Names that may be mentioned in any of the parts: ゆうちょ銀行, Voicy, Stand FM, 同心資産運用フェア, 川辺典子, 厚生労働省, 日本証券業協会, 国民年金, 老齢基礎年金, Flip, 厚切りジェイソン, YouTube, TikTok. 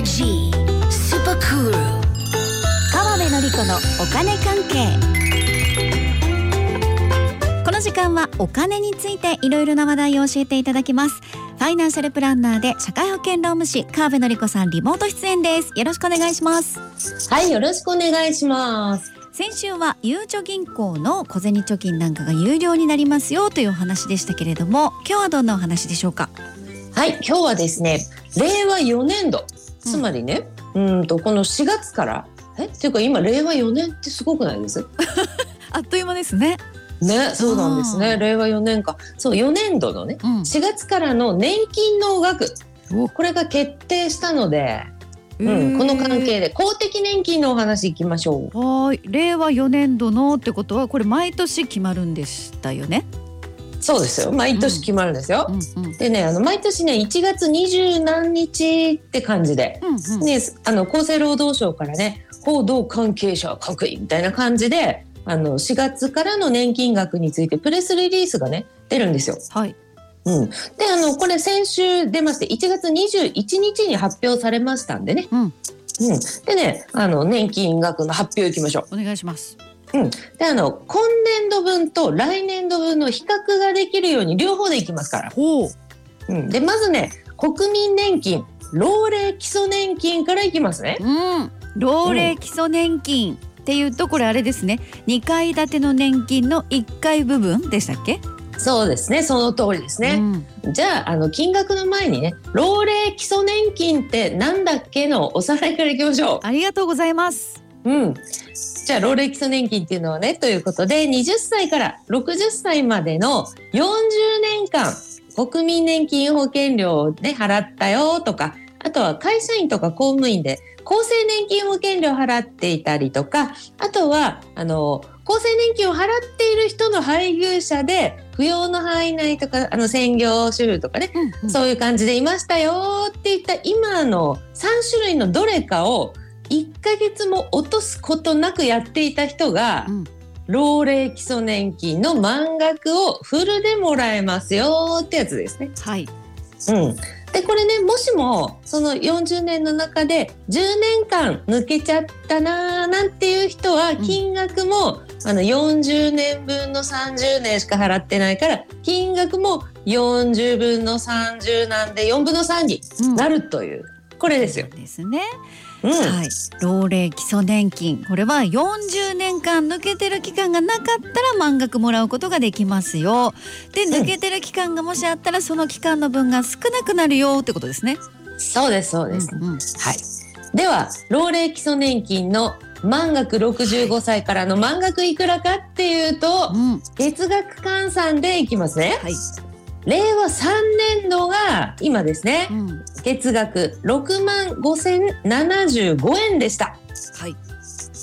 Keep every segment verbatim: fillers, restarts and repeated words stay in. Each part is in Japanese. Super G Super Cool 川辺典子のお金関係。この時間はお金についていろいろな話題を教えていただきます。ファイナンシャルプランナーで社会保険労務士川辺典子さんリモート出演です。よろしくお願いします。はい、よろしくお願いします。先週はゆうちょ銀行の小銭貯金なんかが有料になりますよというお話でしたけれども、今日はどんなお話でしょうか。はい、今日はですね、れいわよねんど、つまりね、うん、うんとこのしがつからえっていうか今れいわよねんってすごくないですあっという間ですね。ね、そうなんですね。れいわよねんか、そうよねんどのね、うん、しがつからの年金の額、これが決定したので、うん、この関係で公的年金のお話いきましょう。はい、れいわよねんどのってことはこれ毎年決まるんでしたよね。そうですよ、毎年決まるんですよ、うんうんうん、でね、あの毎年ねいちがつにじゅうなんにちって感じで、うんうんね、あの厚生労働省からね報道関係者各位みたいな感じであのしがつからの年金額についてプレスリリースがね出るんですよ。はい、うん、であのこれ先週出ましていちがつにじゅういちにちに発表されましたんでね、うんうん、でね、あの年金額の発表いきましょう。お願いします。うん、であの今年度分と来年度分の比較ができるように両方でいきますから。ほう、うん、でまずね国民年金老齢基礎年金からいきますね、うん、老齢基礎年金っていうとこれあれですね、にかい建ての年金のいっかい部分でしたっけ。そうですね、その通りですね、うん、じゃあ、 あの金額の前にね老齢基礎年金ってなんだっけのおさらいからいきましょう。ありがとうございます。うん、じゃあ老齢基礎年金っていうのはね、ということでにじゅっさいからろくじゅっさいまでのよんじゅうねんかん国民年金保険料で払ったよとか、あとは会社員とか公務員で厚生年金保険料払っていたりとか、あとはあの厚生年金を払っている人の配偶者で扶養の範囲内とか、あの専業主婦とかね、うんうん、そういう感じでいましたよっていった今のさんしゅるいのどれかをいっかげつも落とすことなくやっていた人が、うん、老齢基礎年金の満額をフルでもらえますよってやつですね。はい、うん、でこれね、もしもそのよんじゅうねんの中でじゅうねんかん抜けちゃったななんていう人は金額も、うん、あのよんじゅうねんぶんのさんじゅうねんしか払ってないから金額もよんじゅうぶんのさんじゅうなんでよんぶんのさんになるという、うん、これですよ。そうですね。うん、はい、老齢基礎年金、これはよんじゅうねんかん抜けてる期間がなかったら満額もらうことができますよ。で、抜けてる期間がもしあったらその期間の分が少なくなるよってことですね。そうです、そうです、うんうん、はい。では老齢基礎年金の満額ろくじゅうごさいからの満額いくらかっていうと、うん、月額換算でいきますね。はい、れいわさんねんどが今ですね、うん、月額ろくまんごせんななじゅうごえんでした。はい。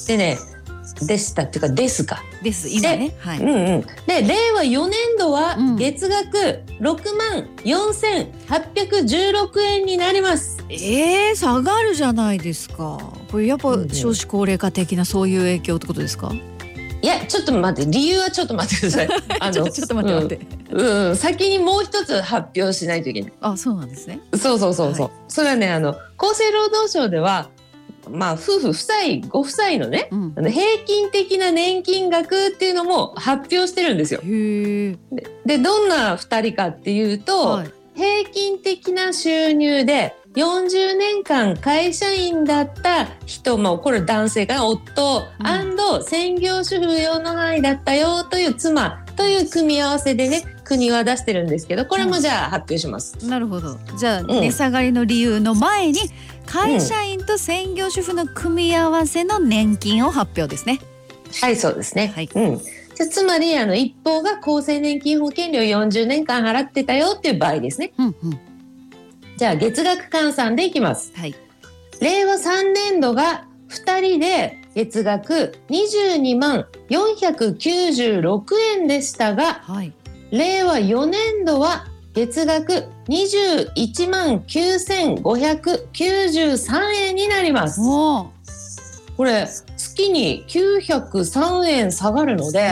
でね、でしたっていうかですか。です今ね。はい。うんうん。でれいわよねんどは月額ろくまんよんせんはっぴゃくじゅうろくえんになります。うん、えー、下がるじゃないですか。これやっぱ少子高齢化的なそういう影響ってことですか。いや、ちょっと待って、理由はちょっと待ってくださいあのちょ、ちょっと待って待って、うんうん、先にもう一つ発表しないといけない。あ、そうなんですね。そうそうそうそう、はい、それはね、あの厚生労働省では、まあ、夫婦夫妻ご夫妻のね、うん、あの平均的な年金額っていうのも発表してるんですよ。へー。で、でどんなふたりかっていうと、はい、平均的な収入でよんじゅうねんかん会社員だった人、まあ、これ男性が夫、うん、&専業主婦用の範囲だったよという妻という組み合わせでね、国は出してるんですけど、これもじゃあ発表します、うん、なるほど。じゃあ値下がりの理由の前に、うん、会社員と専業主婦の組み合わせの年金を発表ですね、うん、はい、そうですね、はい、うん。じゃつまりあの一方が厚生年金保険料よんじゅうねんかん払ってたよっていう場合ですね、うんうん。じゃあ月額換算でいきます、はい、れいわさんねんどがふたりで月額にじゅうにまんよんひゃくきゅうじゅうろくえんでしたが、はい、れいわよねんどは月額にじゅういちまんきゅうせんごひゃくきゅうじゅうさんえんになります。おー、これ月にきゅうひゃくさんえん下がるので、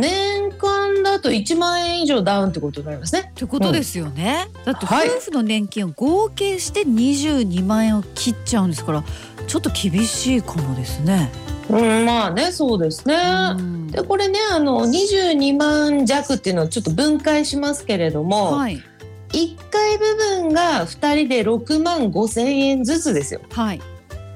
年間だといちまんえん以上ダウンってことになりますね。ってことですよね、うん、だって夫婦の年金を合計してにじゅうにまんえんを切っちゃうんですから、ちょっと厳しいかもですね。うん、まあね、そうですね。でこれね、あのにじゅうにまんじゃくっていうのはちょっと分解しますけれども、はい、いっかい部分がふたりでろくまんごせんえんずつですよ、はい、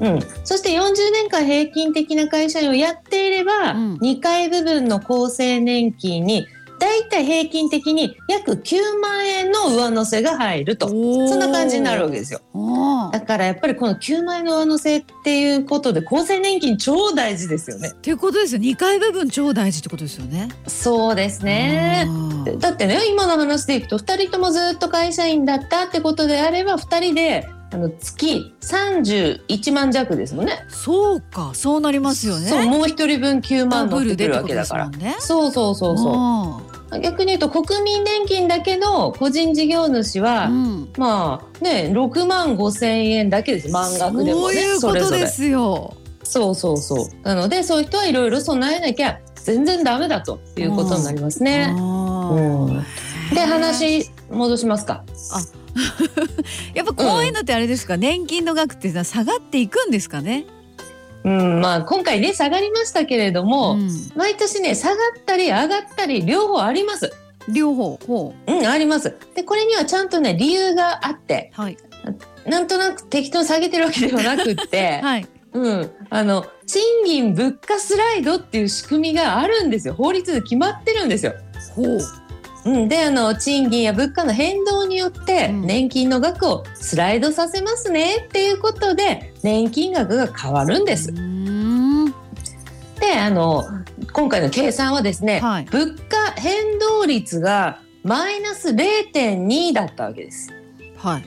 うん、そしてよんじゅうねんかん平均的な会社員をやっていれば、うん、にかい部分の厚生年金にだいたい平均的に約きゅうまんえんの上乗せが入ると、そんな感じになるわけですよ。だからやっぱりこのきゅうまんえんの上乗せっていうことで、厚生年金超大事ですよねっていうことですよ。にかい部分超大事ってことですよね。そうですね。だってね、今の話でいくとふたりともずっと会社員だったってことであれば、ふたりであの月さんじゅういちまんじゃくですもんね。そうか、そうなりますよね。そう、もうひとりぶんきゅうまん乗ってくるわけだから、ね、そうそうそうそう。逆に言うと国民年金だけの個人事業主は、うん、まあね、ろくまんごせんえんだけです。満額でもね、そういうことですよ。それぞれ。そうそうそう。なのでそういう人はいろいろ備えなきゃ全然ダメだということになりますね。うん、で話戻しますか。あやっぱこういうのってあれですか、うん、年金の額って下がっていくんですかね。うん、まあ今回ね下がりましたけれども、うん、毎年ね下がったり上がったり両方あります。両方、ほう、うん、あります。でこれにはちゃんとね理由があって、はい、なんとなく適当に下げてるわけではなくって、はい、うん、あの賃金物価スライドっていう仕組みがあるんですよ。法律で決まってるんですよ。ほう、うん、であの賃金や物価の変動によって年金の額をスライドさせますねっていうことで、年金額が変わるんです。うーん、であの今回の計算はですね、はい、物価変動率がマイナスれいてんに だったわけです、はい、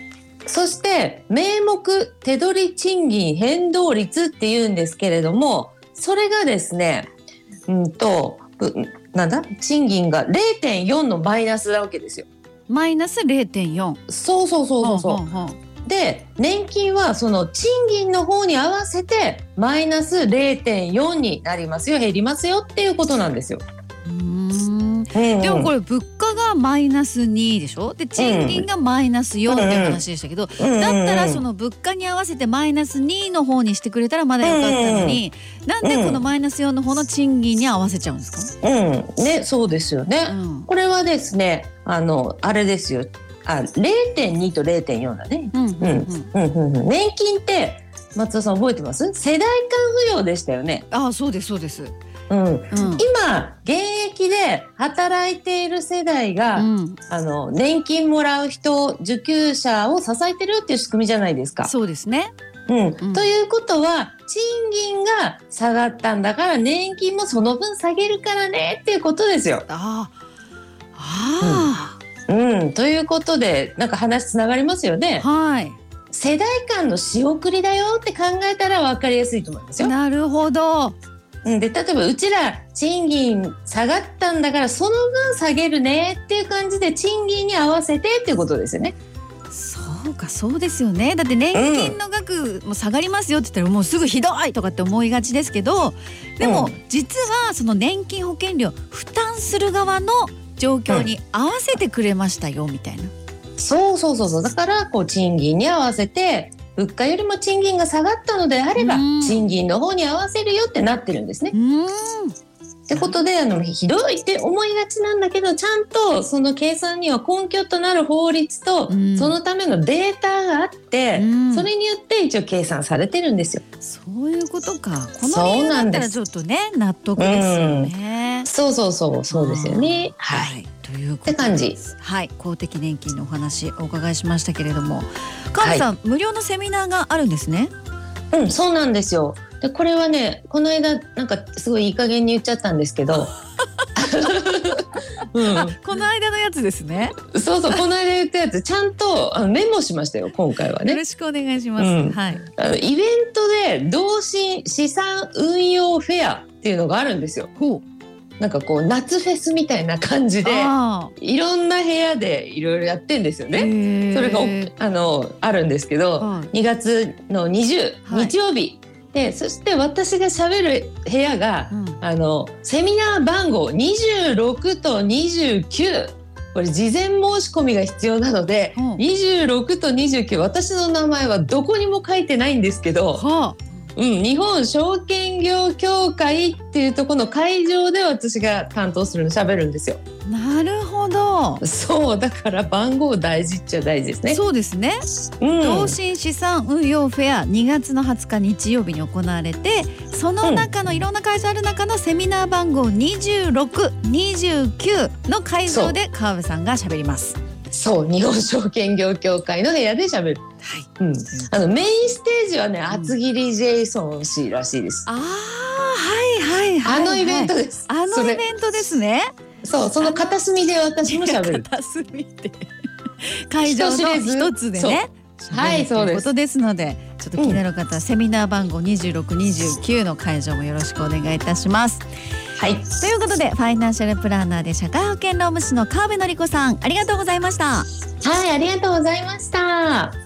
そして名目手取り賃金変動率っていうんですけれども、それがですね、うんとなんだ賃金が れいてんよん のマイナスなわけですよ。マイナスれいてんよん。 そうそうそうそう。ほんほんほん。で年金はその賃金の方に合わせてマイナスれいてんよん になりますよ、減りますよっていうことなんですよ。うーん、うんうん、でもこれ物価がマイナスにでしょ、で賃金がマイナスよんっていう話でしたけど、うんうん、だったらその物価に合わせてマイナスにの方にしてくれたらまだよかったのに、うんうん、なんでこのマイナスよんの方の賃金に合わせちゃうんですか。うん、ね、そうですよね、うん、これはですね、あのあれですよ、あ れいてんに と れいてんよん だね。年金って松田さん覚えてます？世代間扶養でしたよね。ああ、そうですそうです。うんうん、今現役で働いている世代が、うん、あの年金もらう人、受給者を支えてるっていう仕組みじゃないですか。そうですね、うんうん、ということは賃金が下がったんだから年金もその分下げるからねっていうことですよ。ああ、うんうん、ということでなんか話つながりますよね。はい、世代間の仕送りだよって考えたら分かりやすいと思いますよ。なるほど。で例えばうちら賃金下がったんだからその分下げるねっていう感じで賃金に合わせてっていうことですよね。そうか、そうですよね。だって年金の額も下がりますよって言ったらもうすぐひどいとかって思いがちですけど、でも実はその年金保険料負担する側の状況に合わせてくれましたよみたいな、うん、そうそうそうそう。だからこう賃金に合わせて物価よりも賃金が下がったのであれば賃金の方に合わせるよってなってるんですね。うんってことであのひどいって思いがちなんだけど、ちゃんとその計算には根拠となる法律とそのためのデータがあって、それによって一応計算されてるんですよ。そういうことか。この理由だったらちょっとね納得ですよね。そうそうそうそうですよね。はい、ということって感じ。はい、公的年金のお話お伺いしましたけれども、川野さん、はい、無料のセミナーがあるんですね。うん、そうなんですよ。でこれはね、この間なんかすごいいい加減に言っちゃったんですけど、うん、この間のやつですね。そうそう、この間言ったやつちゃんとあのメモしましたよ今回はね。よろしくお願いします、うん、はい、あのイベントで同心資産運用フェアっていうのがあるんですよ。ほう、なんかこう夏フェスみたいな感じでいろんな部屋でいろいろやってんですよね。それが あのあるんですけど、にがつのにじゅうにちようび、でそして私が喋る部屋が、うん、あのセミナー番号にじゅうろくとにじゅうきゅう、これ事前申し込みが必要なので、うん、にじゅうろくとにじゅうきゅう、私の名前はどこにも書いてないんですけど、はあうん、日本証券業協会っていうところの会場で私が担当するの喋るんですよ。なるほど。そうだから番号大事っちゃ大事ですね。そうですね、うん、投信資産運用フェアにがつのはつか日曜日に行われて、その中のいろんな会社ある中のセミナー番号にじゅうろく、にじゅうきゅうの会場で川部さんが喋ります。そう、日本証券業協会の部屋で喋る、はいうん、あのメインステージはね、厚切りジェイソン氏らしいです。あー、はいはいはい、はい、あのイベントです。あのイベントですね。そう、その片隅で私も喋る。片隅で会場の一つでね、はい、そうです。ということですので、ちょっと気になる方は、うん、セミナー番号にじゅうろく、にじゅうきゅうの会場もよろしくお願いいたします。はい、ということでファイナンシャルプランナーで社会保険労務士の川部典子さん、ありがとうございました。はい、ありがとうございました。